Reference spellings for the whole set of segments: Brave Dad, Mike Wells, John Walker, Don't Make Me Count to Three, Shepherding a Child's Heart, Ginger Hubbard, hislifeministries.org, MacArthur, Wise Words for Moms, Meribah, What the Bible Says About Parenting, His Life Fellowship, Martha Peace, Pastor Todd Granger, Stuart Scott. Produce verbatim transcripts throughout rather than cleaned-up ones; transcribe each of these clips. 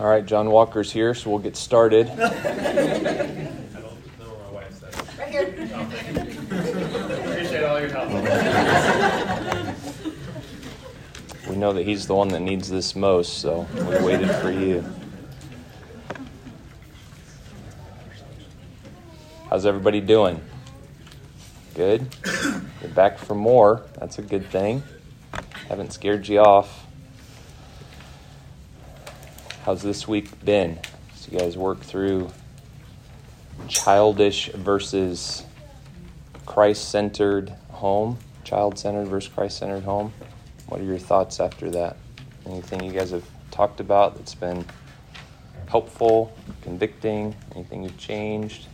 All right, John Walker's here, so we'll get started. I don't know where my wife said it. Right here. Oh, appreciate all your help. We know that he's the one that needs this most, so we waited for you. How's everybody doing? Good? You're back for more. That's a good thing. Haven't scared you off. How's this week been? So you guys work through childish versus Christ-centered home, child-centered versus Christ-centered home. What are your thoughts after that? Anything you guys have talked about that's been helpful, convicting? Anything you've changed?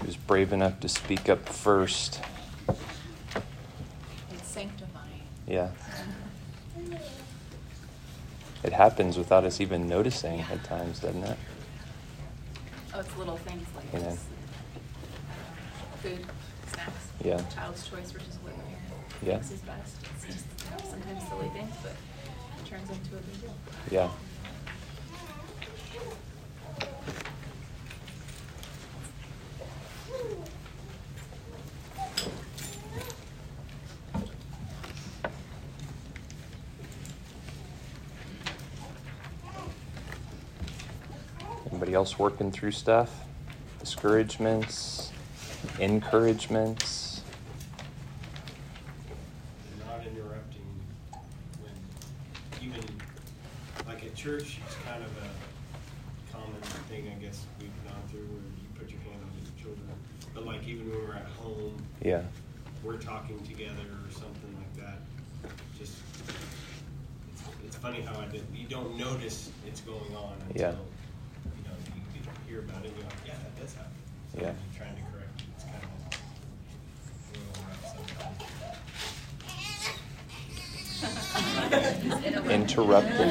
Who's brave enough to speak up first? Yeah. It happens without us even noticing at times, doesn't it? Oh, it's little things like you know. this. Food, snacks, yeah. Child's choice versus what the parent thinks is best. It's just sometimes silly things, but it turns into a big deal. Yeah. Else working through stuff, discouragements, encouragements. Not interrupting when, even like at church, it's kind of a common thing, I guess, we've gone through where you put your hand on the children. But like even when we're at home, yeah, we're talking together or something like that. Just it's, it's funny how I did, you don't notice it's going on until. Yeah. Hear about it, you're like, yeah, that does happen. So yeah. You're trying to correct it. It's kind of a little interrupted.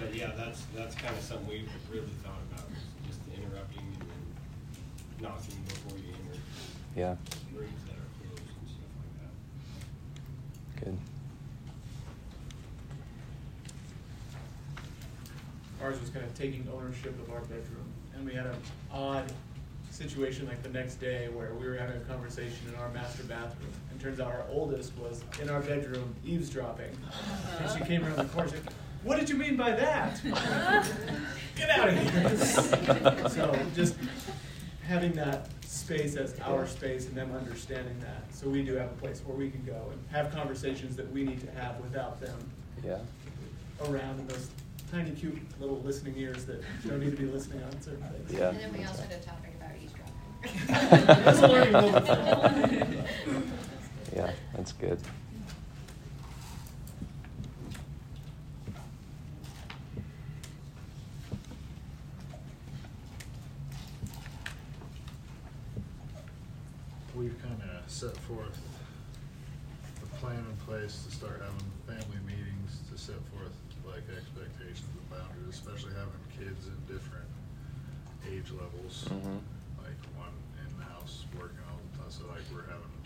But yeah, that's that's kind of something we've really thought about, just interrupting and then knocking before you enter. Yeah. Rooms that are closed and stuff like that. Good. Ours was kind of taking ownership of our bedroom, and we had an odd situation like the next day where we were having a conversation in our master bathroom, and turns out our oldest was in our bedroom eavesdropping, and she came around the corner and said, "What did you mean by that?" Get out of here. So just having that space as our space and them understanding that, so we do have a place where we can go and have conversations that we need to have without them yeah. around in those tiny, cute little listening ears that don't need to be listening on certain things. Yeah. And then we also had a topic about eavesdropping. That's a learning moment. Yeah, that's good. We've kind of set forth a plan in place to start having family meetings to set forth like expectations and boundaries, especially having kids in different age levels. Mm-hmm. Like one in the house working all the time, so like we're having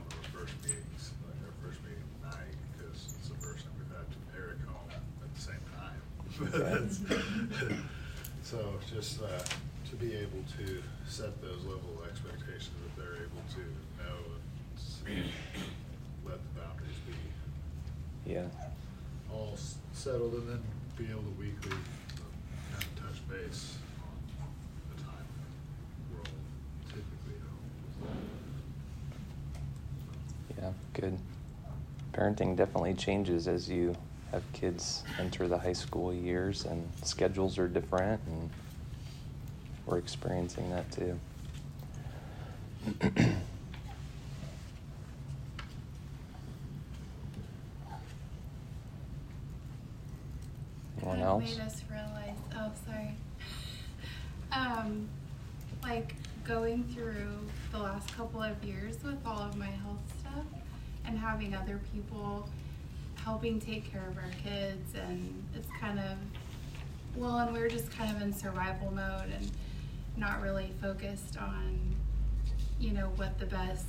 one of our first meetings, like our first meeting tonight, because it's the first time we've had to Eric home at the same time. So just uh, to be able to set those level of expectations that they're able to know and see, let the boundaries be. Yeah. All settled, and then be able to weekly kind of touch base on the time we're all typically at home. Yeah, good. Parenting definitely changes as you have kids enter the high school years, and schedules are different, and we're experiencing that too. Anyone else? It made us realize, oh, sorry. Um, like going through the last couple of years with all of my health stuff and having other people helping take care of our kids, and it's kind of, well, and we were just kind of in survival mode, and not really focused on, you know, what the best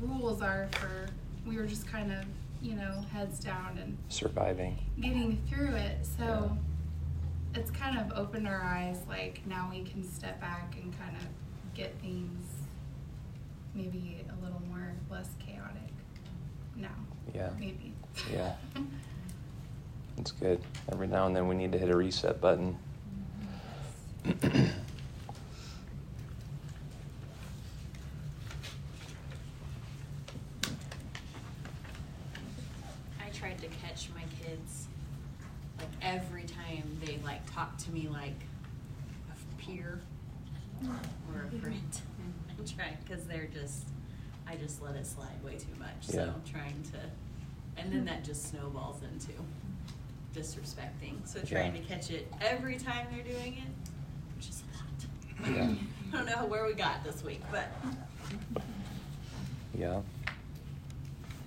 rules are for, we were just kind of, you know, heads down and surviving, getting through it. So yeah. It's kind of opened our eyes, like now we can step back and kind of get things maybe a little more less chaotic now. Yeah. Maybe. Yeah. That's good. Every now and then we need to hit a reset button. Yes. To me, like a peer or a friend, I'm trying, because they're just, I just let it slide way too much. Yeah. So I'm trying to, and then that just snowballs into disrespecting. So trying yeah. to catch it every time they're doing it, which is a lot. Yeah. I don't know where we got this week, but yeah.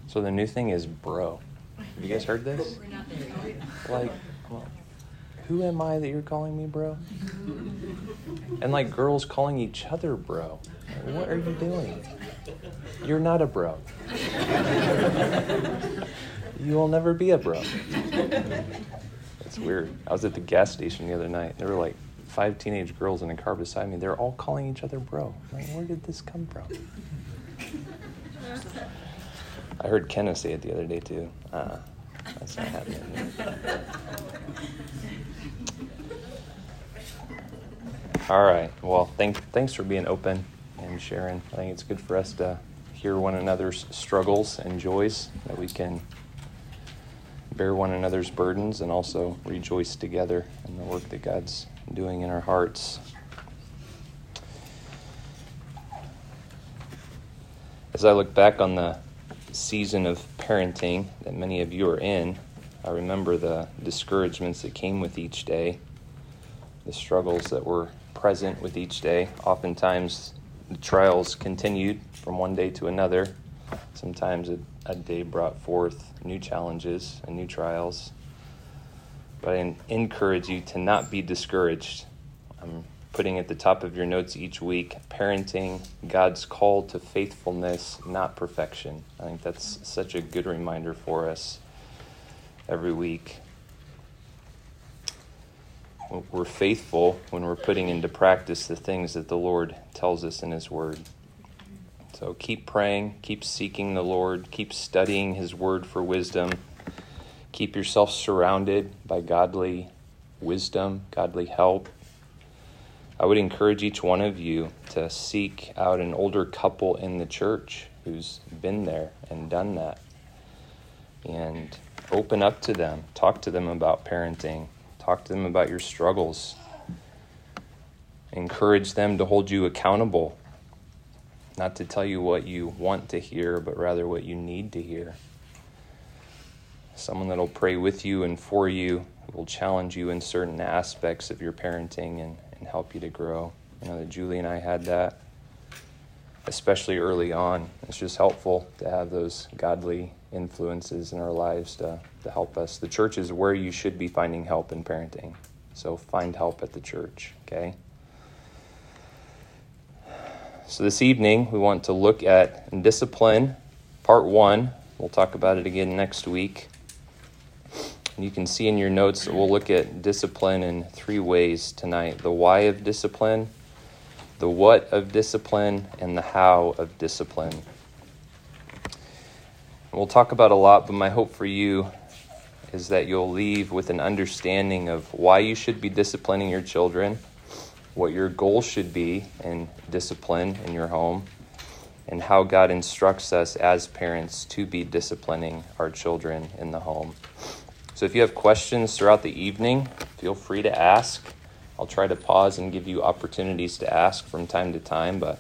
So the new thing is bro. Have you guys heard this? We're not there yet. Like, well. Who am I that you're calling me bro? And like girls calling each other bro. What are you doing? You're not a bro. You will never be a bro. That's weird. I was at the gas station the other night. There were like five teenage girls in a car beside me. They're all calling each other bro. I'm like, where did this come from? I heard Kenna say it the other day too. Uh, that's not happening. All right. Well, thank, thanks for being open and sharing. I think it's good for us to hear one another's struggles and joys, that we can bear one another's burdens and also rejoice together in the work that God's doing in our hearts. As I look back on the season of parenting that many of you are in, I remember the discouragements that came with each day, the struggles that were present with each day. Oftentimes the trials continued from one day to another. Sometimes a, a day brought forth new challenges and new trials. But I encourage you to not be discouraged. I'm putting at the top of your notes each week, parenting, God's call to faithfulness, not perfection. I think that's such a good reminder for us every week. We're faithful when we're putting into practice the things that the Lord tells us in His Word. So keep praying, keep seeking the Lord, keep studying His Word for wisdom. Keep yourself surrounded by godly wisdom, godly help. I would encourage each one of you to seek out an older couple in the church who's been there and done that. And open up to them, talk to them about parenting. Talk to them about your struggles. Encourage them to hold you accountable, not to tell you what you want to hear, but rather what you need to hear. Someone that'll pray with you and for you, who will challenge you in certain aspects of your parenting and, and help you to grow. I know that Julie and I had that, especially early on. It's just helpful to have those godly influences in our lives to, to help us. The church is where you should be finding help in parenting. So find help at the church, okay? So this evening, we want to look at discipline, part one. We'll talk about it again next week. And you can see in your notes that we'll look at discipline in three ways tonight. The why of discipline, the what of discipline, and the how of discipline. We'll talk about a lot, but my hope for you is that you'll leave with an understanding of why you should be disciplining your children, what your goal should be in discipline in your home, and how God instructs us as parents to be disciplining our children in the home. So if you have questions throughout the evening, feel free to ask. I'll try to pause and give you opportunities to ask from time to time, but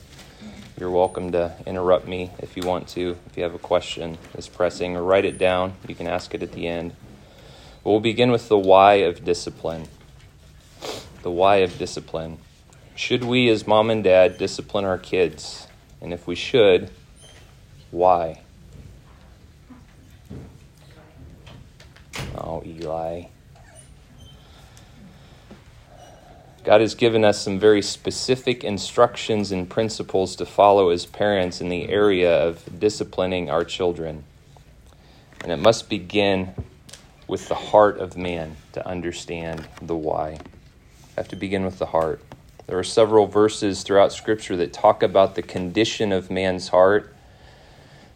you're welcome to interrupt me if you want to. If you have a question that's pressing, or write it down. You can ask it at the end. We'll begin with the why of discipline. The why of discipline. Should we, as mom and dad, discipline our kids? And if we should, why? Oh, Eli. God has given us some very specific instructions and principles to follow as parents in the area of disciplining our children. And it must begin with the heart of man to understand the why. I have to begin with the heart. There are several verses throughout Scripture that talk about the condition of man's heart.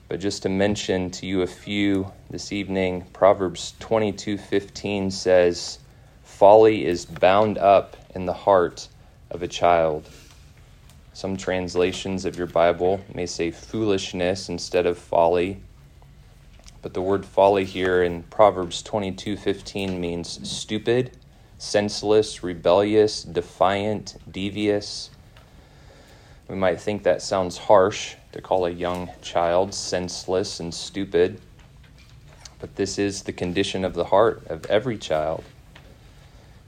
But just to mention to you a few this evening, Proverbs twenty-two fifteen says, "Folly is bound up in the heart of a child." Some translations of your Bible may say foolishness instead of folly. But the word folly here in Proverbs twenty-two fifteen means stupid, senseless, rebellious, defiant, devious. We might think that sounds harsh to call a young child senseless and stupid, but this is the condition of the heart of every child.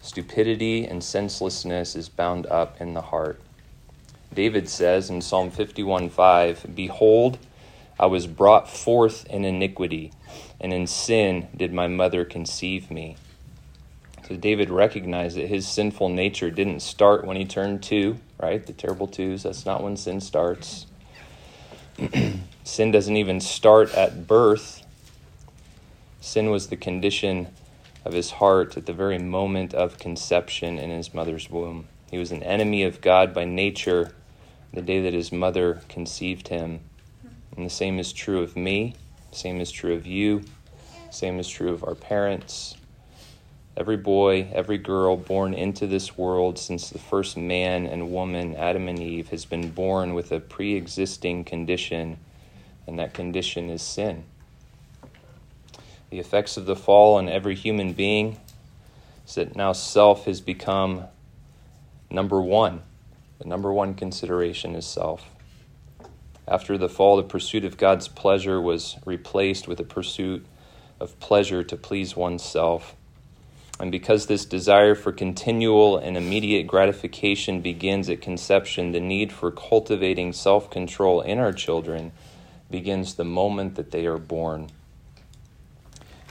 Stupidity and senselessness is bound up in the heart. David says in Psalm fifty-one five, "Behold, I was brought forth in iniquity, and in sin did my mother conceive me." So David recognized that his sinful nature didn't start when he turned two, right? The terrible twos, that's not when sin starts. Sin doesn't even start at birth. Sin was the condition of his heart at the very moment of conception in his mother's womb. He was an enemy of God by nature the day that his mother conceived him. And the same is true of me, same is true of you, same is true of our parents. Every boy, every girl born into this world since the first man and woman, Adam and Eve, has been born with a pre-existing condition, and that condition is sin. The effects of the fall on every human being is that now self has become number one. The number one consideration is self. After the fall, the pursuit of God's pleasure was replaced with a pursuit of pleasure to please oneself. And because this desire for continual and immediate gratification begins at conception, the need for cultivating self-control in our children begins the moment that they are born.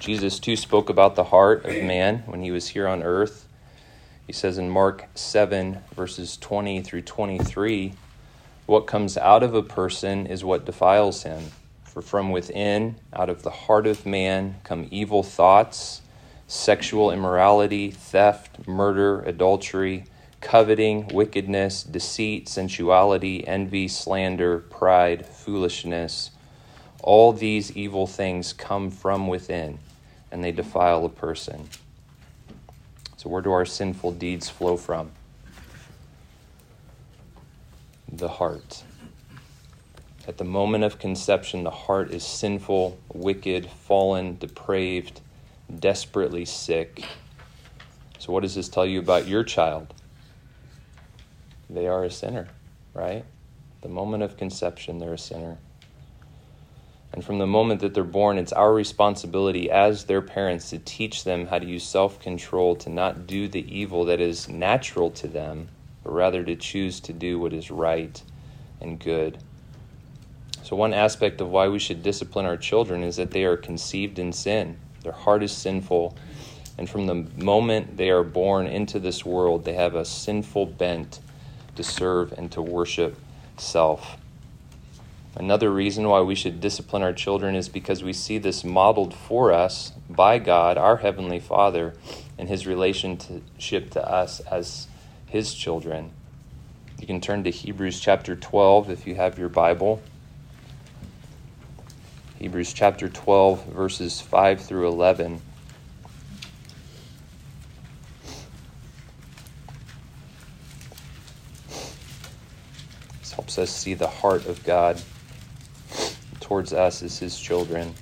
Jesus, too, spoke about the heart of man when he was here on earth. He says in Mark seven, verses twenty through twenty-three, "What comes out of a person is what defiles him. For from within, out of the heart of man, come evil thoughts, sexual immorality, theft, murder, adultery, coveting, wickedness, deceit, sensuality, envy, slander, pride, foolishness. All these evil things come from within, and they defile a person." So where do our sinful deeds flow from? The heart. At the moment of conception, the heart is sinful, wicked, fallen, depraved, desperately sick. So what does this tell you about your child? They are a sinner, right? The moment of conception, they're a sinner. And from the moment that they're born, it's our responsibility as their parents to teach them how to use self-control, to not do the evil that is natural to them, but rather to choose to do what is right and good. So one aspect of why we should discipline our children is that they are conceived in sin. Their heart is sinful, and from the moment they are born into this world, they have a sinful bent to serve and to worship self. Another reason why we should discipline our children is because we see this modeled for us by God, our Heavenly Father, and His relationship to us as His children. You can turn to Hebrews chapter twelve if you have your Bible. Hebrews chapter twelve, verses five through eleven. This helps us see the heart of God towards us as His children.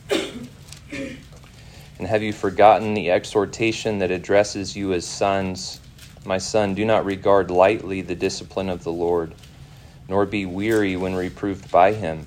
"And have you forgotten the exhortation that addresses you as sons? My son, do not regard lightly the discipline of the Lord, nor be weary when reproved by Him.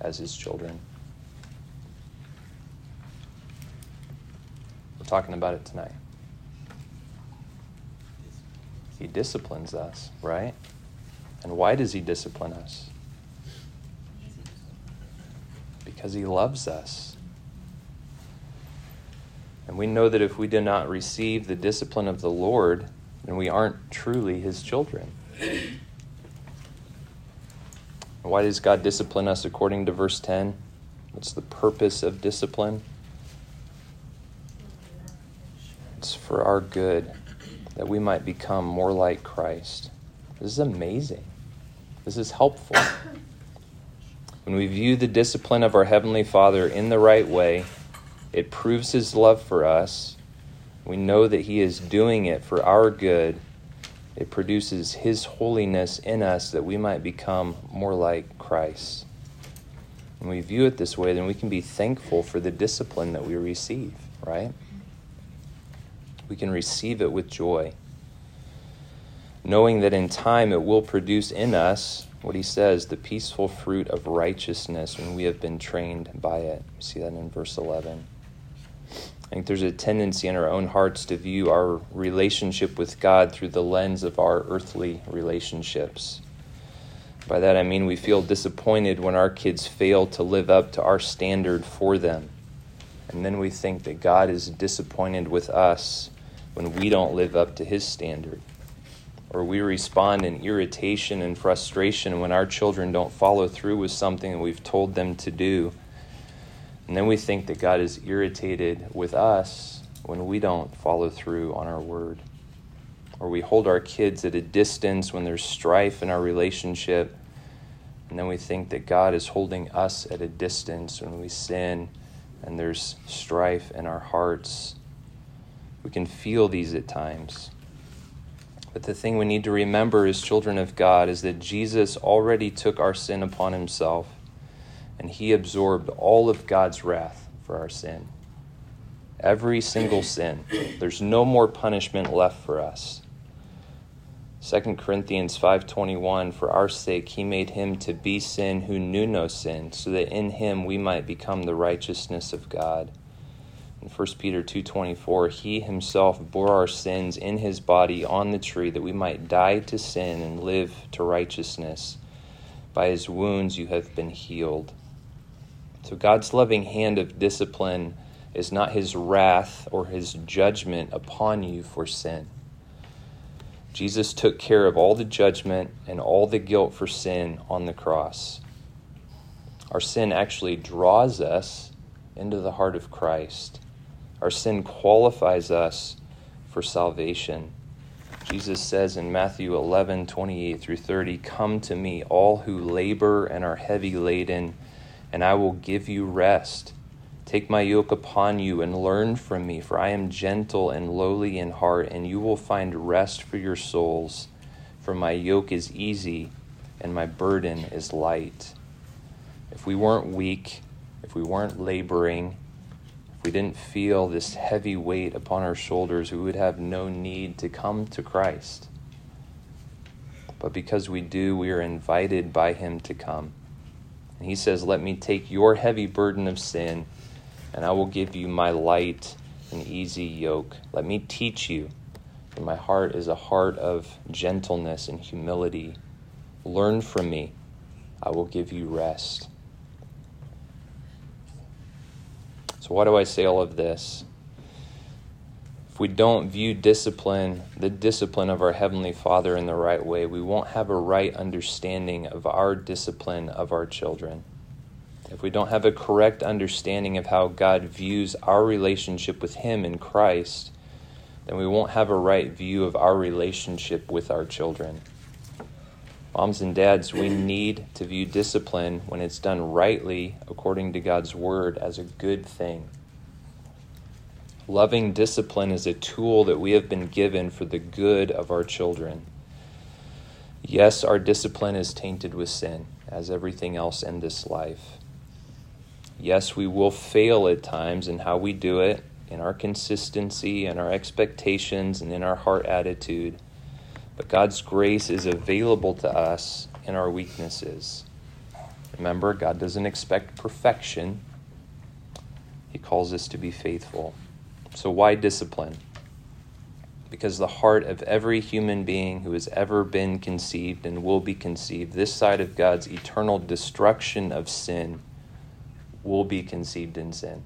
as his children? We're talking about it tonight. He disciplines us, right? And why does he discipline us? Because he loves us. And we know that if we do not receive the discipline of the Lord, then we aren't truly his children. Why does God discipline us according to verse ten? What's the purpose of discipline? It's for our good, that we might become more like Christ. This is amazing. This is helpful. When we view the discipline of our Heavenly Father in the right way, it proves his love for us. We know that he is doing it for our good. It produces his holiness in us, that we might become more like Christ. When we view it this way, then we can be thankful for the discipline that we receive, right? We can receive it with joy, knowing that in time it will produce in us, what he says, the peaceful fruit of righteousness when we have been trained by it. We see that in verse eleven. I think there's a tendency in our own hearts to view our relationship with God through the lens of our earthly relationships. By that I mean we feel disappointed when our kids fail to live up to our standard for them. And then we think that God is disappointed with us when we don't live up to his standard. Or we respond in irritation and frustration when our children don't follow through with something that we've told them to do. And then we think that God is irritated with us when we don't follow through on our word. Or we hold our kids at a distance when there's strife in our relationship. And then we think that God is holding us at a distance when we sin and there's strife in our hearts. We can feel these at times. But the thing we need to remember as children of God is that Jesus already took our sin upon himself, and he absorbed all of God's wrath for our sin. Every single sin. There's no more punishment left for us. Second Corinthians five twenty-one, for our sake he made him to be sin who knew no sin, so that in him we might become the righteousness of God. In First Peter two twenty-four, he himself bore our sins in his body on the tree, that we might die to sin and live to righteousness. By his wounds you have been healed. So God's loving hand of discipline is not his wrath or his judgment upon you for sin. Jesus took care of all the judgment and all the guilt for sin on the cross. Our sin actually draws us into the heart of Christ. Our sin qualifies us for salvation. Jesus says in Matthew eleven twenty-eight through thirty, come to me, all who labor and are heavy laden, and I will give you rest. Take my yoke upon you and learn from me, for I am gentle and lowly in heart, and you will find rest for your souls. For my yoke is easy and my burden is light. If we weren't weak, if we weren't laboring, if we didn't feel this heavy weight upon our shoulders, we would have no need to come to Christ. But because we do, we are invited by him to come. And he says, let me take your heavy burden of sin, and I will give you my light and easy yoke. Let me teach you, for my heart is a heart of gentleness and humility. Learn from me. I will give you rest. So why do I say all of this? If we don't view discipline, the discipline of our Heavenly Father in the right way, we won't have a right understanding of our discipline of our children. If we don't have a correct understanding of how God views our relationship with him in Christ, then we won't have a right view of our relationship with our children. Moms and dads, we need to view discipline, when it's done rightly according to God's word, as a good thing. Loving discipline is a tool that we have been given for the good of our children. Yes, our discipline is tainted with sin, as everything else in this life. Yes, we will fail at times in how we do it, in our consistency, in our expectations, and in our heart attitude. But God's grace is available to us in our weaknesses. Remember, God doesn't expect perfection. He calls us to be faithful. So why discipline? Because the heart of every human being who has ever been conceived and will be conceived, this side of God's eternal destruction of sin, will be conceived in sin.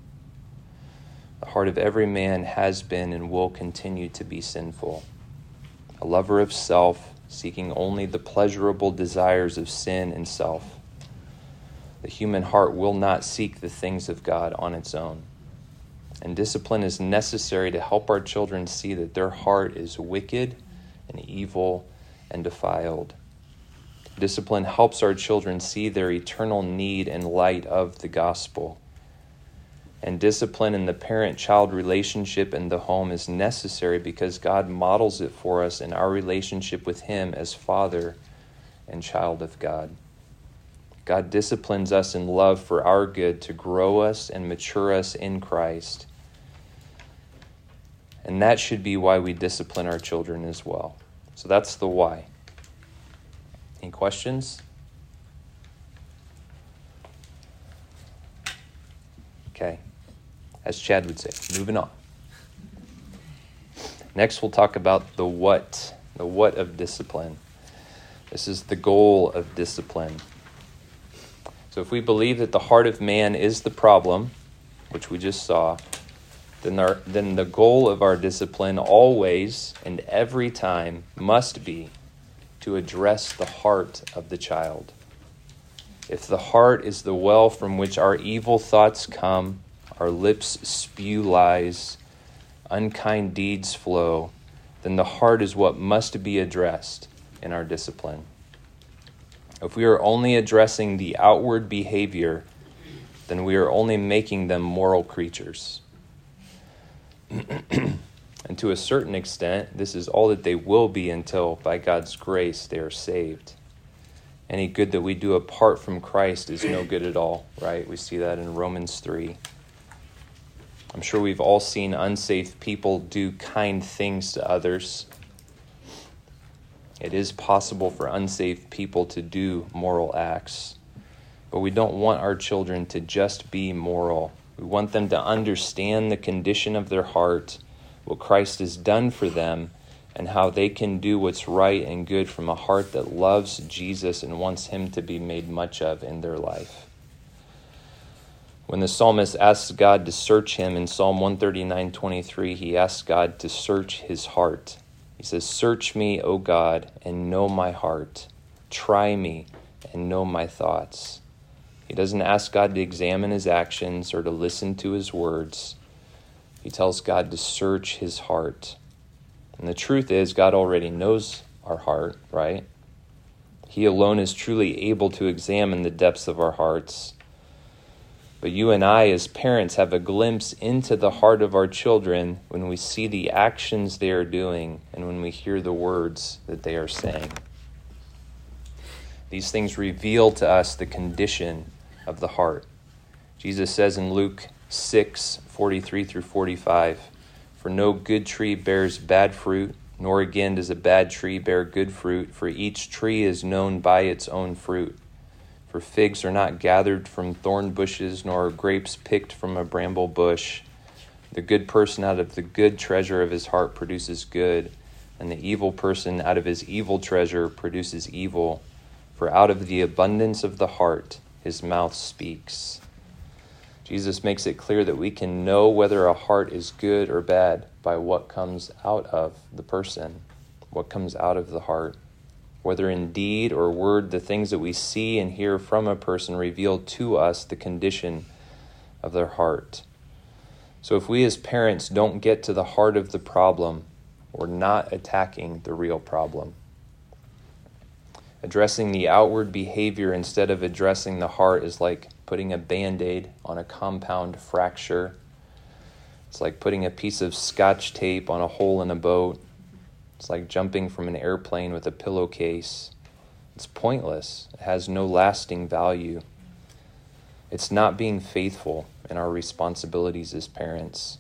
The heart of every man has been and will continue to be sinful. A lover of self, seeking only the pleasurable desires of sin and self. The human heart will not seek the things of God on its own. And discipline is necessary to help our children see that their heart is wicked and evil and defiled. Discipline helps our children see their eternal need in light of the gospel. And discipline in the parent-child relationship in the home is necessary because God models it for us in our relationship with Him as Father and child of God. God disciplines us in love for our good to grow us and mature us in Christ. And that should be why we discipline our children as well. So that's the why. Any questions? Okay. As Chad would say, moving on. Next, we'll talk about the what, the what of discipline. This is the goal of discipline. So if we believe that the heart of man is the problem, which we just saw, then, our, then the goal of our discipline always and every time must be to address the heart of the child. If the heart is the well from which our evil thoughts come, our lips spew lies, unkind deeds flow, then the heart is what must be addressed in our discipline. If we are only addressing the outward behavior, then we are only making them moral creatures. And to a certain extent, this is all that they will be until, by God's grace, they are saved. Any good that we do apart from Christ is no good at all, right? We see that in Romans three. I'm sure we've all seen unsafe people do kind things to others. It is possible for unsafe people to do moral acts, but we don't want our children to just be moral. We want them to understand the condition of their heart, what Christ has done for them, and how they can do what's right and good from a heart that loves Jesus and wants Him to be made much of in their life. When the psalmist asks God to search him in Psalm one thirty-nine twenty-three, he asks God to search his heart. He says, "Search me, O God, and know my heart. Try me and know my thoughts." He doesn't ask God to examine his actions or to listen to his words. He tells God to search his heart. And the truth is, God already knows our heart, right? He alone is truly able to examine the depths of our hearts. But you and I, as parents, have a glimpse into the heart of our children when we see the actions they are doing and when we hear the words that they are saying. These things reveal to us the condition of the heart. Jesus says in Luke six forty-three through forty-five, "For no good tree bears bad fruit, nor again does a bad tree bear good fruit, for each tree is known by its own fruit. For figs are not gathered from thorn bushes, nor are grapes picked from a bramble bush. The good person out of the good treasure of his heart produces good, and the evil person out of his evil treasure produces evil. For out of the abundance of the heart, his mouth speaks." Jesus makes it clear that we can know whether a heart is good or bad by what comes out of the person, what comes out of the heart. Whether in deed or word, the things that we see and hear from a person reveal to us the condition of their heart. So if we as parents don't get to the heart of the problem, we're not attacking the real problem. Addressing the outward behavior instead of addressing the heart is like putting a Band-Aid on a compound fracture. It's like putting a piece of scotch tape on a hole in a boat. It's like jumping from an airplane with a pillowcase. It's pointless. It has no lasting value. It's not being faithful in our responsibilities as parents.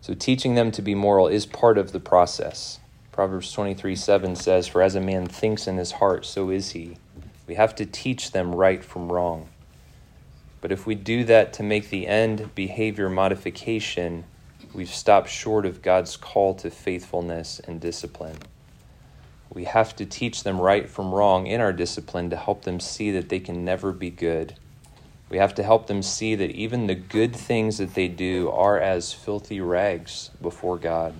So teaching them to be moral is part of the process. Proverbs twenty-three seven says, "For as a man thinks in his heart, so is he." We have to teach them right from wrong. But if we do that to make the end behavior modification, we've stopped short of God's call to faithfulness and discipline. We have to teach them right from wrong in our discipline to help them see that they can never be good. We have to help them see that even the good things that they do are as filthy rags before God.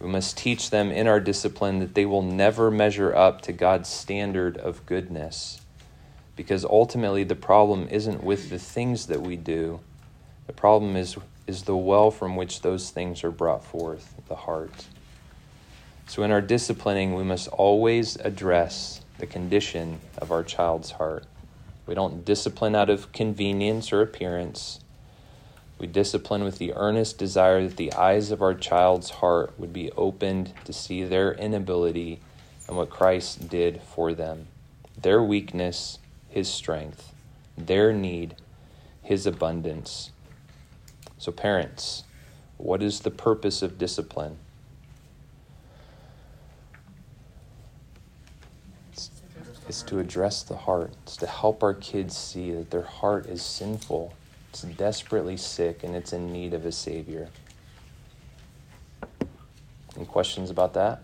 We must teach them in our discipline that they will never measure up to God's standard of goodness, because ultimately the problem isn't with the things that we do. The problem is, is the well from which those things are brought forth, the heart. So in our disciplining, we must always address the condition of our child's heart. We don't discipline out of convenience or appearance. We discipline with the earnest desire that the eyes of our child's heart would be opened to see their inability and what Christ did for them, their weakness, his strength, their need, his abundance. So parents, what is the purpose of discipline? It's to address the heart. It's to help our kids see that their heart is sinful. It's desperately sick, and it's in need of a Savior. Any questions about that?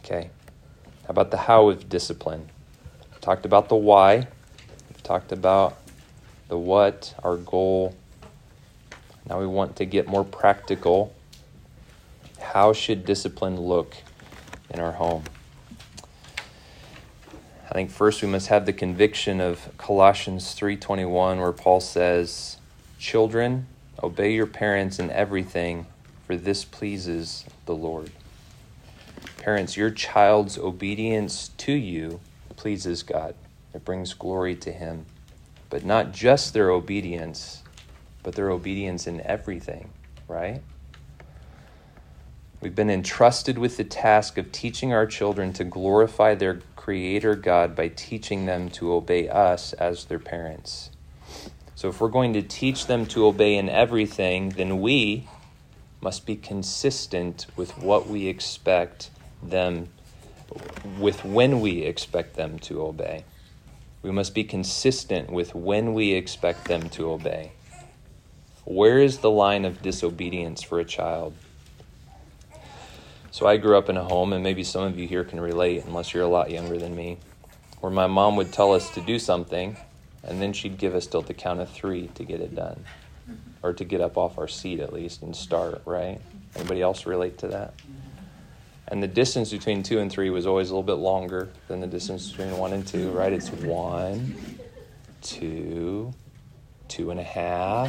Okay. How about the how of discipline? We've talked about the why. We've talked about the what, our goal. Now we want to get more practical. How should discipline look in our home? I think first we must have the conviction of Colossians three twenty-one, where Paul says, "Children, obey your parents in everything, for this pleases the Lord." Parents, your child's obedience to you pleases God. It brings glory to him. But not just their obedience, but their obedience in everything, right? We've been entrusted with the task of teaching our children to glorify their Creator God by teaching them to obey us as their parents. So if we're going to teach them to obey in everything, then we must be consistent with what we expect them, with when we expect them to obey. We must be consistent with when we expect them to obey. Where is the line of disobedience for a child? So I grew up in a home, and maybe some of you here can relate, unless you're a lot younger than me, where my mom would tell us to do something, and then she'd give us till the count of three to get it done, or to get up off our seat at least and start, right? Anybody else relate to that? And the distance between two and three was always a little bit longer than the distance between one and two, right? It's one, two, two and a half.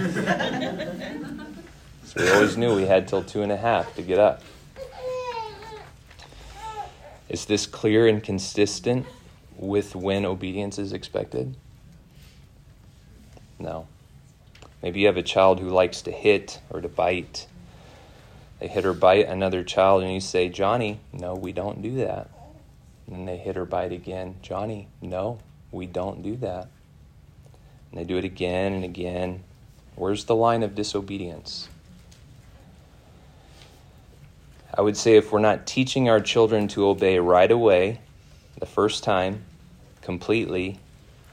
So we always knew we had till two and a half to get up. Is this clear and consistent with when obedience is expected? No. Maybe you have a child who likes to hit or to bite. They hit or bite another child, and you say, "Johnny, no, we don't do that." And they hit or bite again. "Johnny, no, we don't do that." And they do it again and again. Where's the line of disobedience? I would say if we're not teaching our children to obey right away, the first time, completely,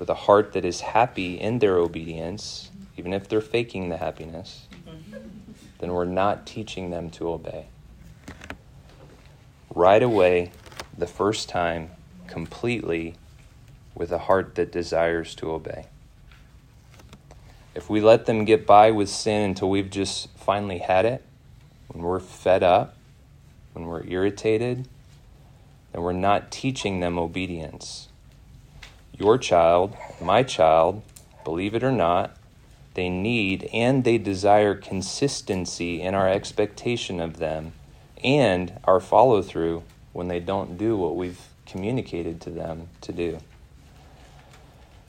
with a heart that is happy in their obedience, even if they're faking the happiness, then we're not teaching them to obey. Right away, the first time, completely, with a heart that desires to obey. If we let them get by with sin until we've just finally had it, when we're fed up, when we're irritated, then we're not teaching them obedience. Your child, my child, believe it or not, they need, and they desire consistency in our expectation of them and our follow-through when they don't do what we've communicated to them to do.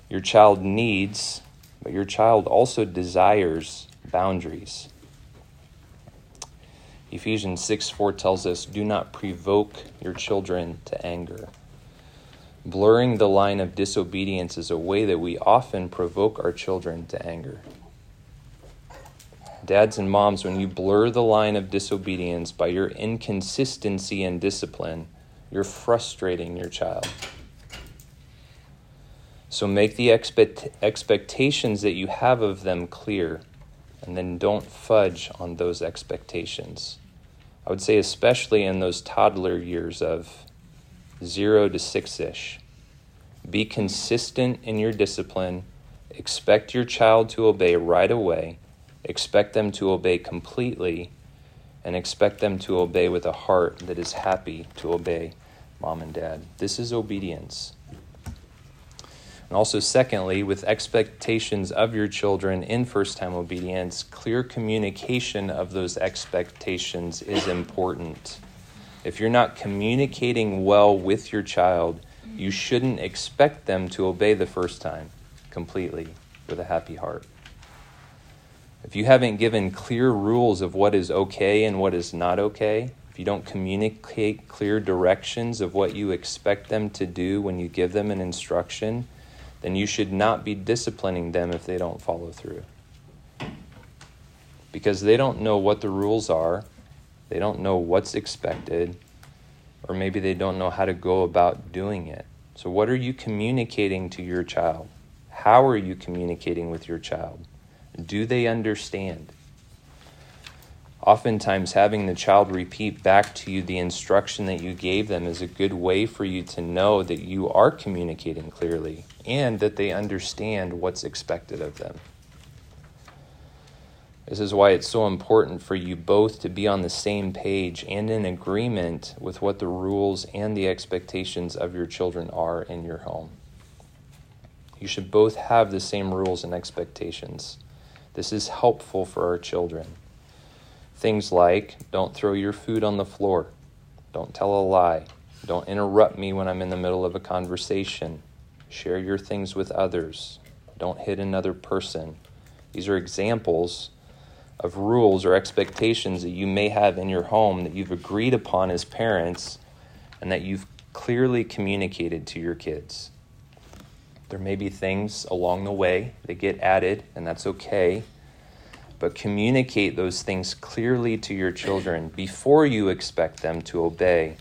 Your child needs, but your child also desires boundaries. Ephesians six four tells us, do not provoke your children to anger. Blurring the line of disobedience is a way that we often provoke our children to anger. Dads and moms, when you blur the line of disobedience by your inconsistency and discipline, you're frustrating your child. So make the expect- expectations that you have of them clear, and then don't fudge on those expectations. I would say especially in those toddler years of zero to six-ish. Be consistent in your discipline. Expect your child to obey right away. Expect them to obey completely, and expect them to obey with a heart that is happy to obey mom and dad. This is obedience. And also, secondly, with expectations of your children in first-time obedience, clear communication of those expectations is important. If you're not communicating well with your child, you shouldn't expect them to obey the first time completely with a happy heart. If you haven't given clear rules of what is okay and what is not okay, you don't communicate clear directions of what you expect them to do when you give them an instruction, then you should not be disciplining them if they don't follow through. Because they don't know what the rules are, they don't know what's expected, or maybe they don't know how to go about doing it. So what are you communicating to your child? How are you communicating with your child? Do they understand? Oftentimes, having the child repeat back to you the instruction that you gave them is a good way for you to know that you are communicating clearly and that they understand what's expected of them. This is why it's so important for you both to be on the same page and in agreement with what the rules and the expectations of your children are in your home. You should both have the same rules and expectations. This is helpful for our children. Things like, don't throw your food on the floor, don't tell a lie, don't interrupt me when I'm in the middle of a conversation, share your things with others, don't hit another person. These are examples of rules or expectations that you may have in your home that you've agreed upon as parents and that you've clearly communicated to your kids. There may be things along the way that get added, and that's okay. But communicate those things clearly to your children before you expect them to obey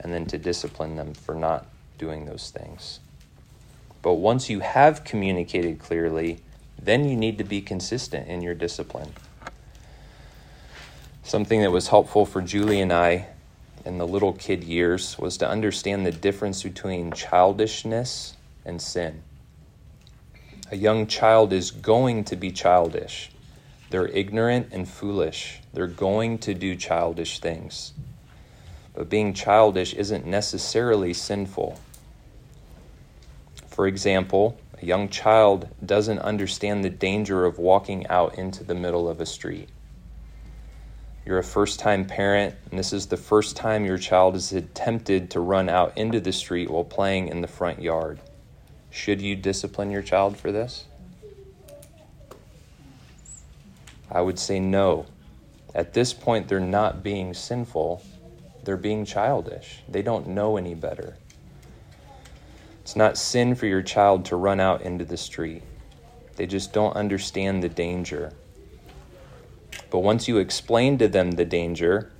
and then to discipline them for not doing those things. But once you have communicated clearly, then you need to be consistent in your discipline. Something that was helpful for Julie and I in the little kid years was to understand the difference between childishness and sin. A young child is going to be childish. They're ignorant and foolish. They're going to do childish things. But being childish isn't necessarily sinful. For example, a young child doesn't understand the danger of walking out into the middle of a street. You're a first-time parent, and this is the first time your child is tempted to run out into the street while playing in the front yard. Should you discipline your child for this? I would say no. At this point, they're not being sinful. They're being childish. They don't know any better. It's not sin for your child to run out into the street. They just don't understand the danger. But once you explain to them the danger,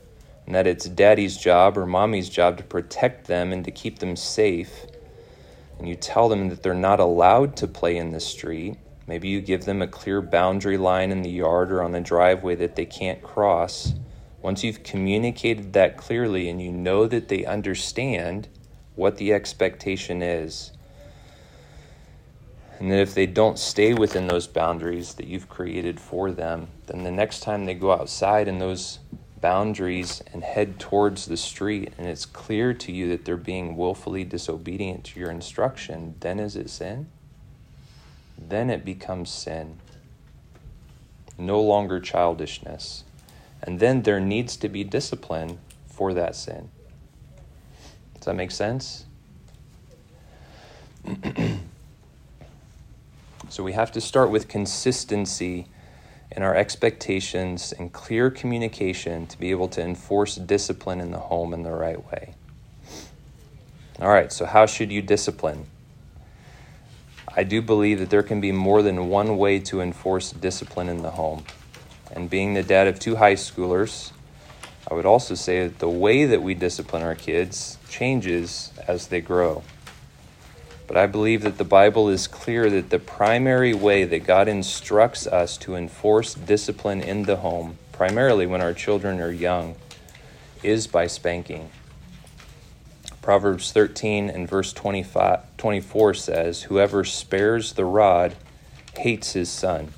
and that it's daddy's job or mommy's job to protect them and to keep them safe, and you tell them that they're not allowed to play in the street, maybe you give them a clear boundary line in the yard or on the driveway that they can't cross. Once you've communicated that clearly and you know that they understand what the expectation is, and that if they don't stay within those boundaries that you've created for them, then the next time they go outside in those boundaries and head towards the street and it's clear to you that they're being willfully disobedient to your instruction, then is it sin? Then it becomes sin. no longer childishness. And then there needs to be discipline for that sin. Does that make sense? So we have to start with consistency in our expectations and clear communication to be able to enforce discipline in the home in the right way. All right, so how should you discipline? I do believe that there can be more than one way to enforce discipline in the home. And being the dad of two high schoolers, I would also say that the way that we discipline our kids changes as they grow. But I believe that the Bible is clear that the primary way that God instructs us to enforce discipline in the home, primarily when our children are young, is by spanking. Proverbs thirteen and verse twenty-five, twenty-four says, "Whoever spares the rod hates his son,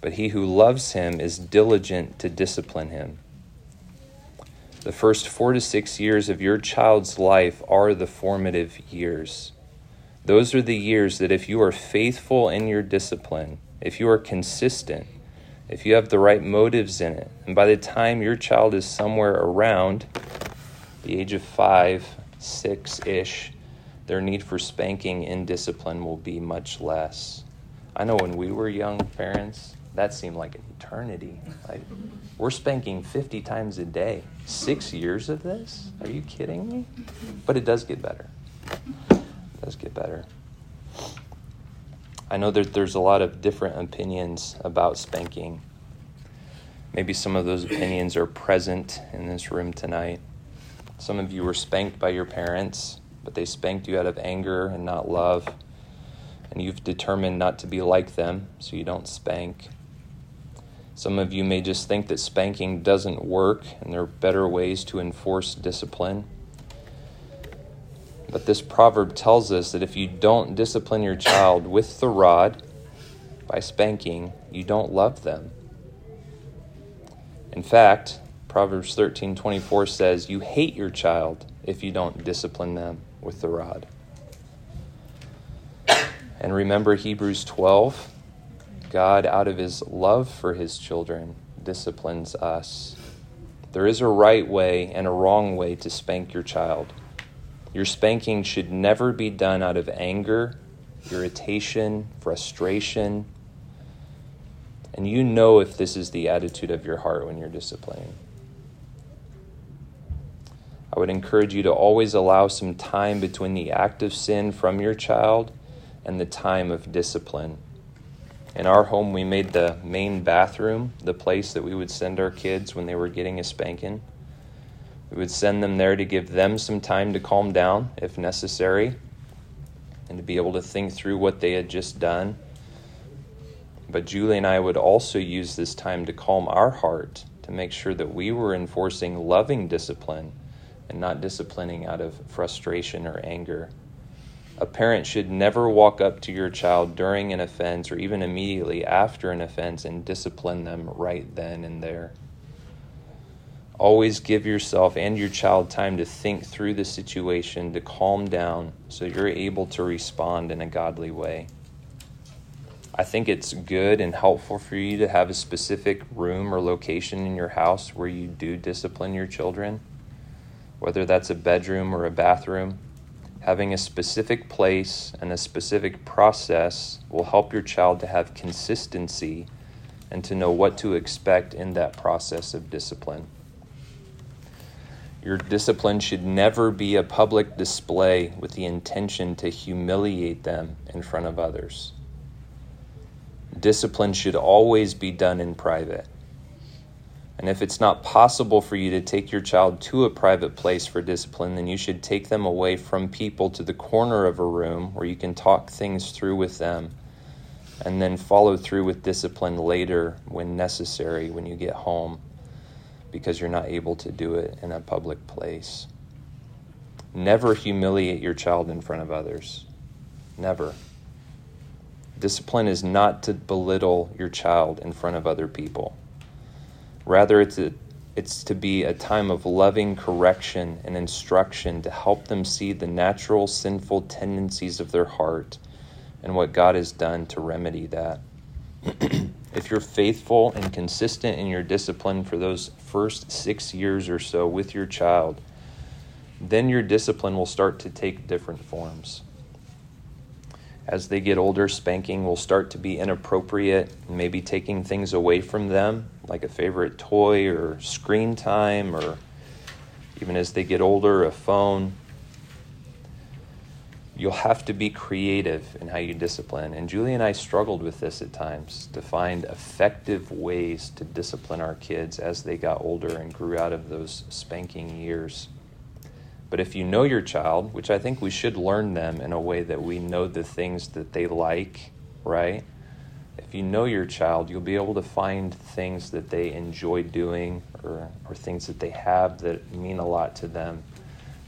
but he who loves him is diligent to discipline him." The first four to six years of your child's life are the formative years. Those are the years that if you are faithful in your discipline, if you are consistent, if you have the right motives in it, and by the time your child is somewhere around the age of five, six-ish, their need for spanking and discipline will be much less. I know when we were young parents, that seemed like an eternity. Like, we're spanking fifty times a day. Six years of this? Are you kidding me? But it does get better. Does get better. I know that there's a lot of different opinions about spanking. Maybe some of those opinions are present in this room tonight. Some of you were spanked by your parents, but they spanked you out of anger and not love, and you've determined not to be like them, so you don't spank. Some of you may just think that spanking doesn't work, and there are better ways to enforce discipline. But this proverb tells us that if you don't discipline your child with the rod, by spanking, you don't love them. In fact, Proverbs thirteen twenty-four says, "You hate your child if you don't discipline them with the rod." And remember Hebrews twelve, God, out of his love for his children, disciplines us. There is a right way and a wrong way to spank your child. Your spanking should never be done out of anger, irritation, frustration. And you know if this is the attitude of your heart when you're disciplining. I would encourage you to always allow some time between the act of sin from your child and the time of discipline. In our home, we made the main bathroom the place that we would send our kids when they were getting a spanking. We would send them there to give them some time to calm down, if necessary, and to be able to think through what they had just done. But Julie and I would also use this time to calm our heart, to make sure that we were enforcing loving discipline and not disciplining out of frustration or anger. A parent should never walk up to your child during an offense or even immediately after an offense and discipline them right then and there. Always give yourself and your child time to think through the situation, to calm down, so you're able to respond in a godly way. I think it's good and helpful for you to have a specific room or location in your house where you do discipline your children, whether that's a bedroom or a bathroom. Having a specific place and a specific process will help your child to have consistency and to know what to expect in that process of discipline. Your discipline should never be a public display with the intention to humiliate them in front of others. Discipline should always be done in private. And if it's not possible for you to take your child to a private place for discipline, then you should take them away from people to the corner of a room where you can talk things through with them and then follow through with discipline later when necessary, when you get home, because you're not able to do it in a public place. Never humiliate your child in front of others. Never. Discipline is not to belittle your child in front of other people. Rather, it's, a, it's to be a time of loving correction and instruction to help them see the natural sinful tendencies of their heart and what God has done to remedy that. If you're faithful and consistent in your discipline for those first six years or so with your child, then your discipline will start to take different forms. As they get older, spanking will start to be inappropriate, maybe taking things away from them, like a favorite toy or screen time, or even as they get older, a phone. You'll have to be creative in how you discipline. And Julie and I struggled with this at times, to find effective ways to discipline our kids as they got older and grew out of those spanking years. But if you know your child, which I think we should learn them in a way that we know the things that they like, right? If you know your child, you'll be able to find things that they enjoy doing or, or things that they have that mean a lot to them.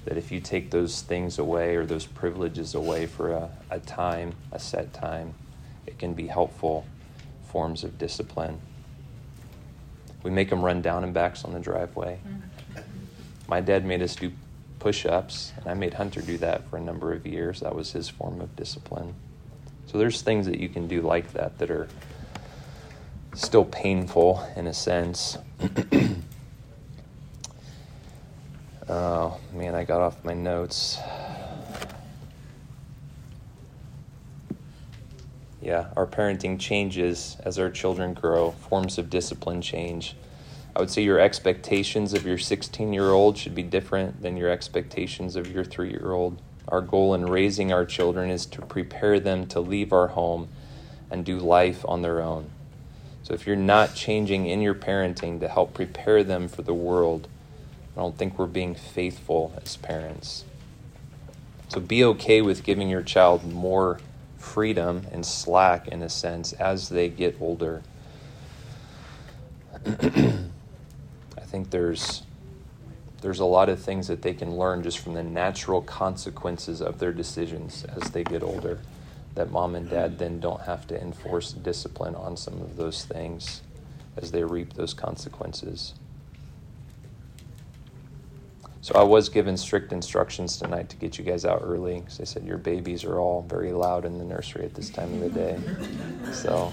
That if you take those things away or those privileges away for a, a time, a set time, it can be helpful forms of discipline. We make them run down and backs on the driveway. My dad made us do push-ups, and I made Hunter do that for a number of years. That was his form of discipline. So there's things that you can do like that that are still painful in a sense. Oh, man, I got off my notes. Yeah, our parenting changes as our children grow. Forms of discipline change. I would say your expectations of your sixteen-year-old should be different than your expectations of your three-year-old. Our goal in raising our children is to prepare them to leave our home and do life on their own. So if you're not changing in your parenting to help prepare them for the world, I don't think we're being faithful as parents. So be okay with giving your child more freedom and slack, in a sense, as they get older. I think there's there's a lot of things that they can learn just from the natural consequences of their decisions as they get older, that mom and dad then don't have to enforce discipline on some of those things as they reap those consequences. So I was given strict instructions tonight to get you guys out early, because they said your babies are all very loud in the nursery at this time of the day. So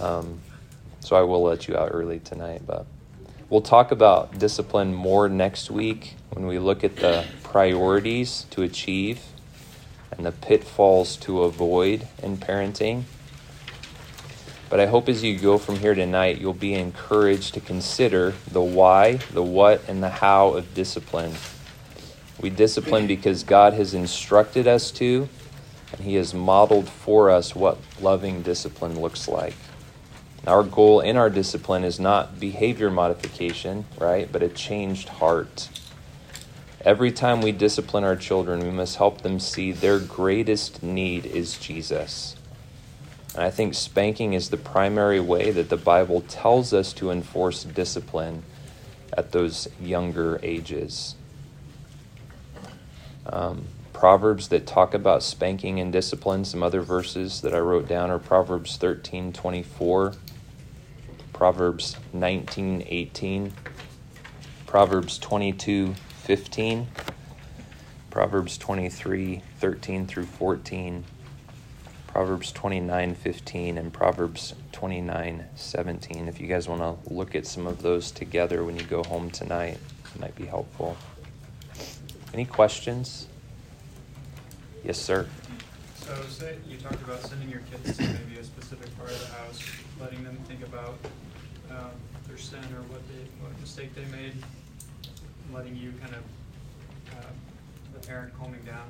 um, so I will let you out early tonight. But we'll talk about discipline more next week when we look at the priorities to achieve and the pitfalls to avoid in parenting. But I hope as you go from here tonight, you'll be encouraged to consider the why, the what, and the how of discipline. We discipline because God has instructed us to, and He has modeled for us what loving discipline looks like. Our goal in our discipline is not behavior modification, right, but a changed heart. Every time we discipline our children, we must help them see their greatest need is Jesus. And I think spanking is the primary way that the Bible tells us to enforce discipline at those younger ages. Um, Proverbs that talk about spanking and discipline, some other verses that I wrote down are Proverbs thirteen twenty-four, Proverbs nineteen eighteen, Proverbs twenty-two fifteen, Proverbs twenty-three thirteen through fourteen. Proverbs twenty-nine fifteen and Proverbs twenty-nine seventeen. If you guys want to look at some of those together when you go home tonight, it might be helpful. Any questions? Yes, sir. So say you talked about sending your kids to maybe a specific part of the house, letting them think about um, their sin or what, they, what mistake they made, letting you kind of, uh, the parent calming down.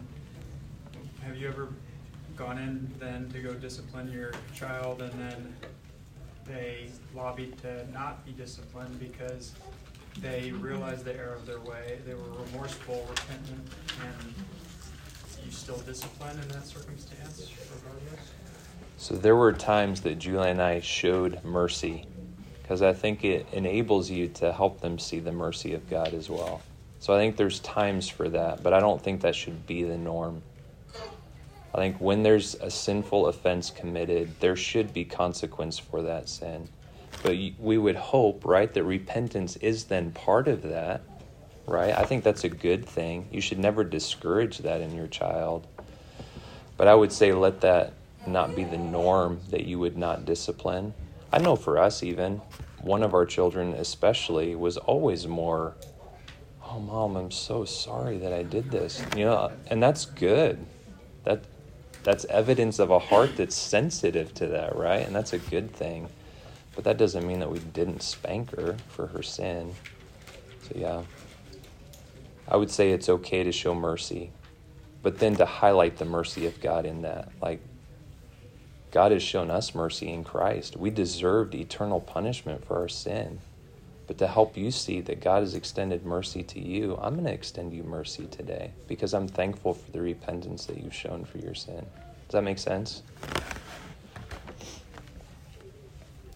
Have you ever gone in then to go discipline your child, and then they lobbied to not be disciplined because they realized the error of their way, they were remorseful, repentant, and you still discipline in that circumstance regardless? So there were times that Julie and I showed mercy, because I think it enables you to help them see the mercy of God as well. So I think there's times for that, but I don't think that should be the norm. I think when there's a sinful offense committed, there should be consequence for that sin. But we would hope, right, that repentance is then part of that, right? I think that's a good thing. You should never discourage that in your child. But I would say let that not be the norm that you would not discipline. I know for us even, one of our children especially was always more, oh, Mom, I'm so sorry that I did this. You know, and that's good. That that's evidence of a heart that's sensitive to that, right? And that's a good thing. But that doesn't mean that we didn't spank her for her sin. So yeah, I would say it's okay to show mercy, but then to highlight the mercy of God in that. Like, God has shown us mercy in Christ. We deserved eternal punishment for our sin. But to help you see that God has extended mercy to you, I'm going to extend you mercy today because I'm thankful for the repentance that you've shown for your sin. Does that make sense?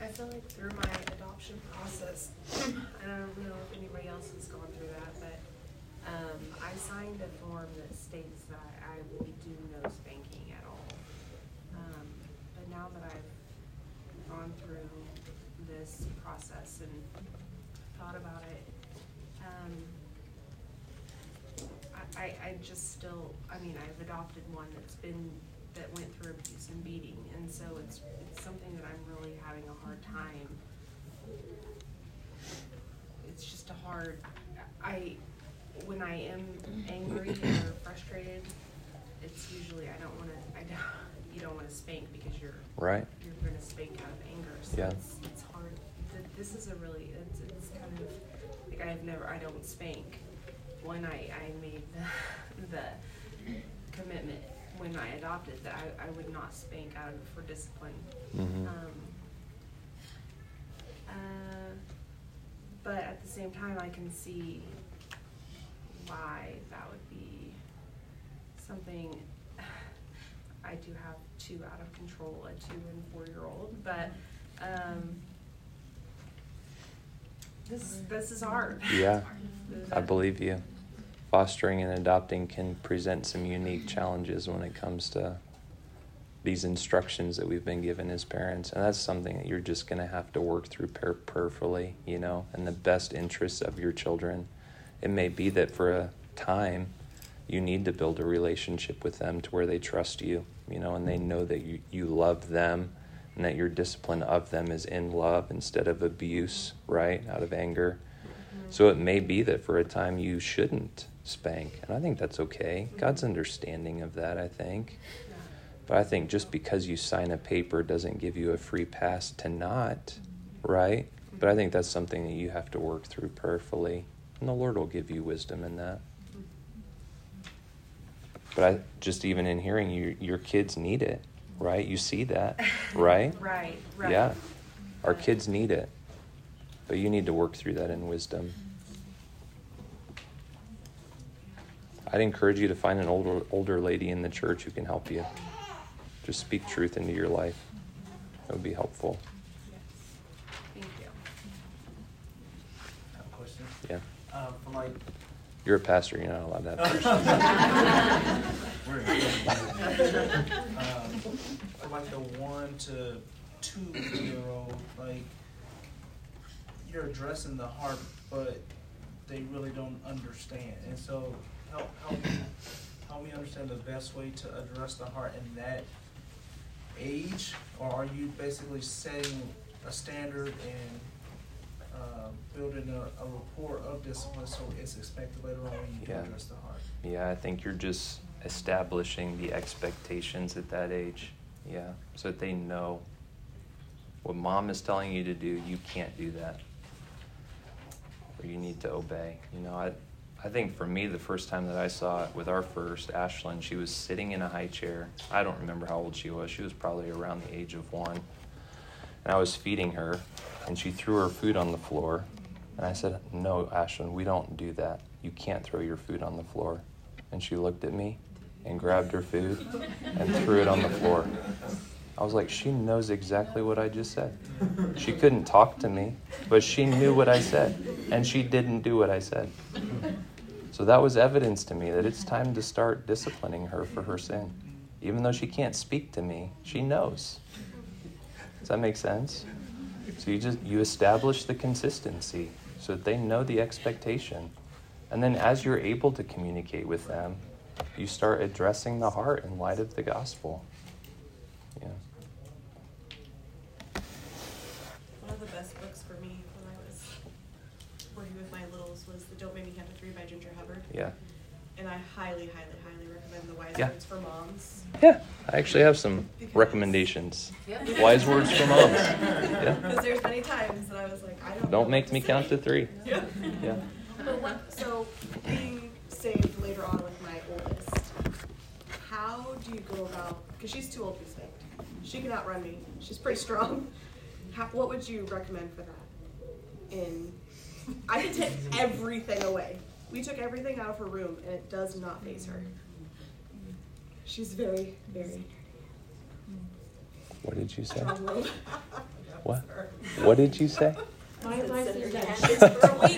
I feel like through my adoption process, I don't know if anybody else has gone through that, but um, I signed a form that states that I will do no spanking at all. Um, but now that I've gone through this process and thought about it, um, I, I, I just still, I mean, I've adopted one that's been, that went through abuse and beating, and so it's, it's something that I'm really having a hard time. It's just a hard, I, when I am angry or frustrated, it's usually, I don't want to, I don't, you don't want to spank because you're, right. you're going to spank out of anger, so yeah. it's, it's hard. This is a really, it's, it's kind of, like I've never, I don't spank. When I, I made the, the commitment when I adopted that I, I would not spank out of it for discipline. Mm-hmm. Um, uh, but at the same time, I can see why that would be something. I do have two out of control, a two and four-year-old, but um, This this is hard. Yeah, I believe you. Fostering and adopting can present some unique challenges when it comes to these instructions that we've been given as parents, and that's something that you're just going to have to work through prayer, prayerfully, you know, in the best interests of your children. It may be that for a time you need to build a relationship with them to where they trust you, you know, and they know that you, you love them, and that your discipline of them is in love instead of abuse, right, out of anger. Mm-hmm. So it may be that for a time you shouldn't spank, and I think that's okay. Mm-hmm. God's understanding of that, I think. Yeah. But I think just because you sign a paper doesn't give you a free pass to not, right? Mm-hmm. But I think that's something that you have to work through prayerfully, and the Lord will give you wisdom in that. Mm-hmm. But I, just even in hearing you, your kids need it. Right? You see that, right? right, right. Yeah. Our kids need it. But you need to work through that in wisdom. I'd encourage you to find an older older lady in the church who can help you. Just speak truth into your life. That would be helpful. Yes. Thank you. I have a question. Yeah. Um, for my... You're a pastor. You're not allowed to have questions. um, for like the one to two-year-old, like you're addressing the heart, but they really don't understand. And so, help help me help me understand the best way to address the heart in that age, or are you basically setting a standard and Uh, building a, a rapport of discipline so it's expected later on when you yeah. address the heart. Yeah, I think you're just establishing the expectations at that age. Yeah, so that they know what Mom is telling you to do, you can't do that. Or you need to obey. You know, I, I think for me, the first time that I saw it with our first, Ashlyn, she was sitting in a high chair. I don't remember how old she was. She was probably around the age of one. And I was feeding her, and she threw her food on the floor. And I said, no, Ashlyn, we don't do that. You can't throw your food on the floor. And she looked at me and grabbed her food and threw it on the floor. I was like, she knows exactly what I just said. She couldn't talk to me, but she knew what I said, and she didn't do what I said. So that was evidence to me that it's time to start disciplining her for her sin. Even though she can't speak to me, she knows. Does that make sense? So you just you establish the consistency so that they know the expectation. And then as you're able to communicate with them, you start addressing the heart in light of the gospel. with my littles was the Don't Make Me Count to Three by Ginger Hubbard. Yeah. And I highly, highly, highly recommend the Wise yeah. Words for Moms. Yeah, I actually have some because, recommendations. Yep. Wise Words for Moms. Yeah. Because there's many times that I was like, I don't. Don't make me count to three. Yeah. Yeah. But what, so being saved later on with my oldest, how do you go about? Because she's too old to be saved. She can outrun me. She's pretty strong. How, what would you recommend for that? In I could take everything away. We took everything out of her room, and it does not faze her. She's very, very. What did you say? What? What did you say? My advice is that she's for a week.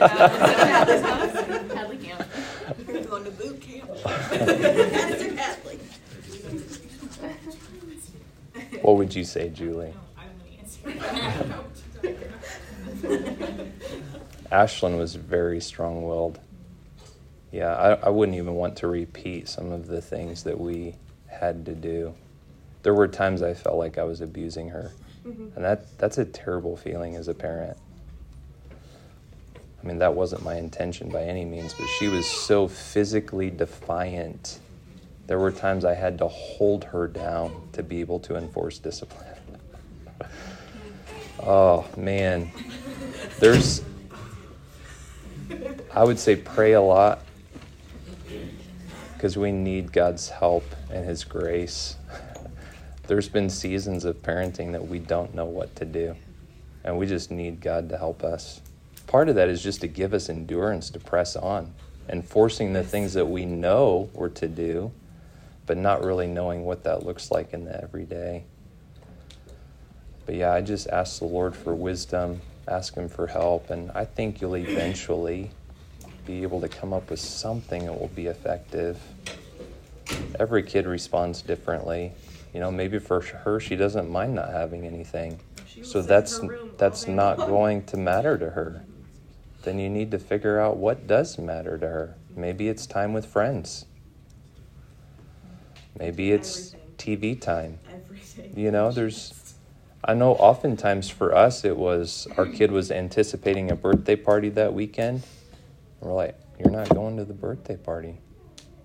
Catholic camp. We're going to boot camp. Catholic Catholic. What would you say, Julie? Ashlyn was very strong-willed. Yeah, I, I wouldn't even want to repeat some of the things that we had to do. There were times I felt like I was abusing her. Mm-hmm. And that that's a terrible feeling as a parent. I mean, that wasn't my intention by any means, but she was so physically defiant. There were times I had to hold her down to be able to enforce discipline. Oh, man. There's... I would say pray a lot because we need God's help and His grace. There's been seasons of parenting that we don't know what to do, and we just need God to help us. Part of that is just to give us endurance to press on, and forcing the things that we know we're to do, but not really knowing what that looks like in the everyday. But yeah, I just ask the Lord for wisdom, ask Him for help, and I think you'll eventually be able to come up with something that will be effective. Every kid responds differently. You know, maybe for her, she doesn't mind not having anything. So that's that's not going to matter to her. Then you need to figure out what does matter to her. Maybe it's time with friends. Maybe it's T V time. You know, there's... I know oftentimes for us it was our kid was anticipating a birthday party that weekend. We're like, you're not going to the birthday party.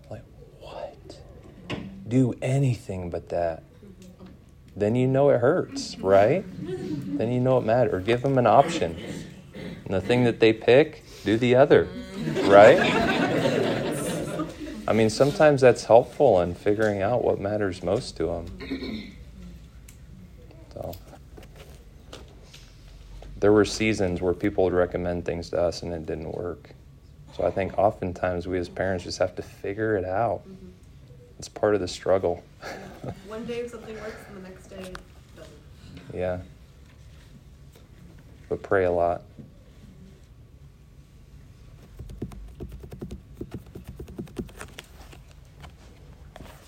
Like, what? Do anything but that. Then you know it hurts, right? Then you know it matters. Or give them an option. And the thing that they pick, do the other, right? I mean, sometimes that's helpful in figuring out what matters most to them. So... there were seasons where people would recommend things to us and it didn't work. So I think oftentimes we as parents just have to figure it out. Mm-hmm. It's part of the struggle. One day something works and the next day it doesn't. Yeah. But pray a lot.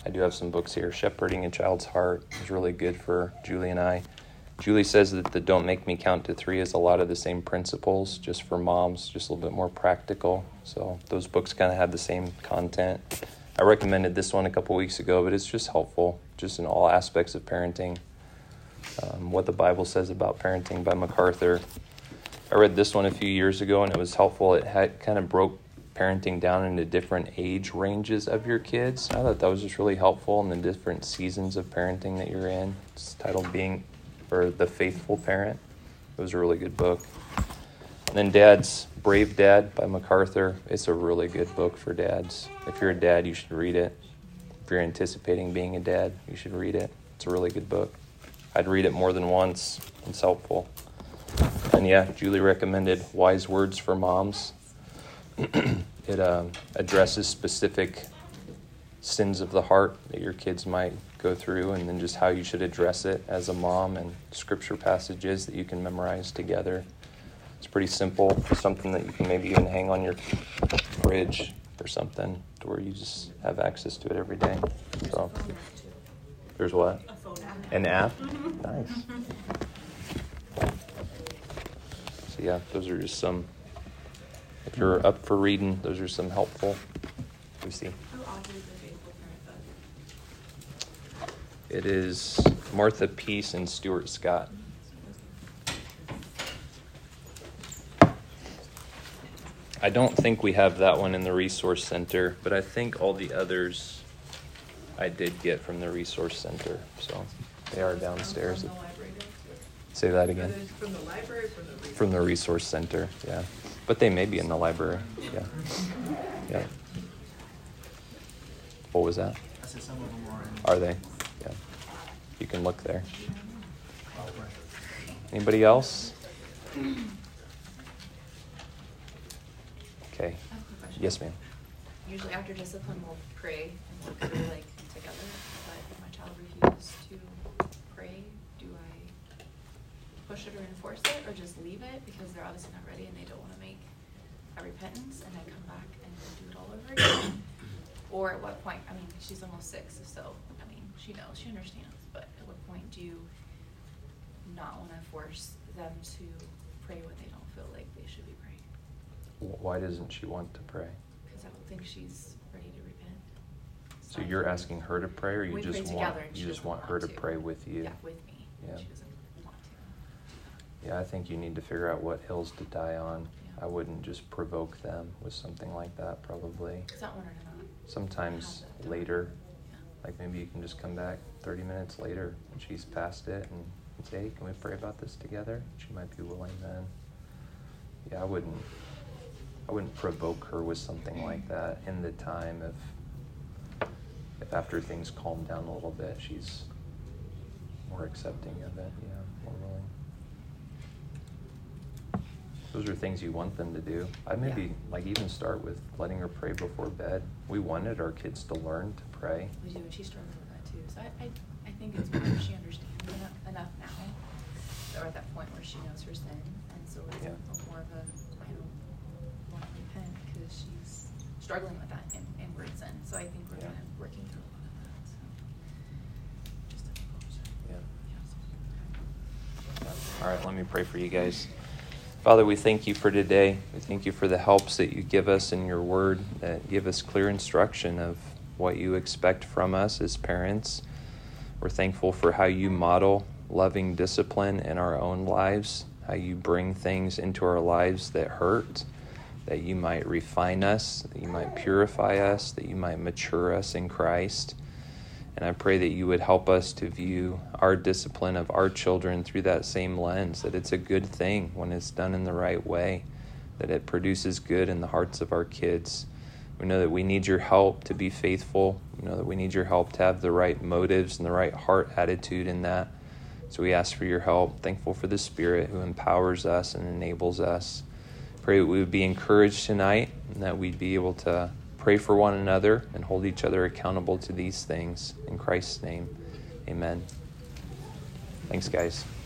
I do have some books here. Shepherding a Child's Heart is really good for Julie and I. Julie says that the Don't Make Me Count to Three is a lot of the same principles, just for moms, just a little bit more practical. So those books kind of have the same content. I recommended this one a couple weeks ago, but it's just helpful, just in all aspects of parenting. Um, What the Bible Says About Parenting by MacArthur. I read this one a few years ago, and it was helpful. It had kind of broke parenting down into different age ranges of your kids. I thought that was just really helpful, and the different seasons of parenting that you're in. It's titled Being... or The Faithful Parent. It was a really good book. And then Dad's Brave Dad by MacArthur. It's a really good book for dads. If you're a dad, you should read it. If you're anticipating being a dad, you should read it. It's a really good book. I'd read it more than once. It's helpful. And yeah, Julie recommended Wise Words for Moms. It um, addresses specific sins of the heart that your kids might go through, and then just how you should address it as a mom, and scripture passages that you can memorize together. It's pretty simple, something that you can maybe even hang on your fridge or something, to where you just have access to it every day. So there's what? A phone app. An app? Mm-hmm. Nice. So yeah, those are just some, if you're up for reading, those are some helpful. We see. It is Martha Peace and Stuart Scott. I don't think we have that one in the Resource Center, but I think all the others I did get from the Resource Center, so they are downstairs. From the library downstairs. Say that again. From the library or from the resource? From the Resource Center, yeah. But they may be in the library, yeah. Yeah. What was that? I said some of them are in. Are they? Yeah. You can look there. Anybody else? Okay. Yes, ma'am. Usually after discipline, we'll pray and work through like together. But if my child refuses to pray, do I push it or enforce it, or just leave it because they're obviously not ready and they don't want to make a repentance and I come back and do it all over again? Or at what point? I mean, she's almost six, so I mean, she knows, she understands. But at what point do you not want to force them to pray when they don't feel like they should be praying? Why doesn't she want to pray? Because I don't think she's ready to repent. So, so you're asking her to pray, or you we just want you just want her to, to pray with you? Yeah, with me. Yeah. She doesn't want to. Yeah, I think you need to figure out what hills to die on. Yeah. I wouldn't just provoke them with something like that, probably. Because I want her to not. Sometimes later, yeah. Like maybe you can just come back thirty minutes later when she's past it and say, hey, can we pray about this together? She might be willing then. Yeah, I wouldn't. I wouldn't provoke her with something like that in the time if, if after things calm down a little bit, she's more accepting of it, yeah, more willing. Those are things you want them to do. I'd maybe, yeah. like, even start with letting her pray before bed. We wanted our kids to learn to pray. We do, and she struggled with that, too. So I, I, I think it's more if she understands enough, enough now, or at that point where she knows her sin, and so it's yeah. more of a, I don't she's struggling with that in, in words, and so I think we're yeah. kind of working through a lot of that. So just yeah. yeah. All right, let me pray for you guys. Father, we thank you for today. We thank you for the helps that you give us in your word that give us clear instruction of what you expect from us as parents. We're thankful for how you model loving discipline in our own lives, how you bring things into our lives that hurt, that you might refine us, that you might purify us, that you might mature us in Christ. And I pray that you would help us to view our discipline of our children through that same lens, that it's a good thing when it's done in the right way, that it produces good in the hearts of our kids. We know that we need your help to be faithful. We know that we need your help to have the right motives and the right heart attitude in that. So we ask for your help. Thankful for the Spirit who empowers us and enables us. Pray that we would be encouraged tonight and that we'd be able to pray for one another and hold each other accountable to these things. In Christ's name, amen. Thanks, guys.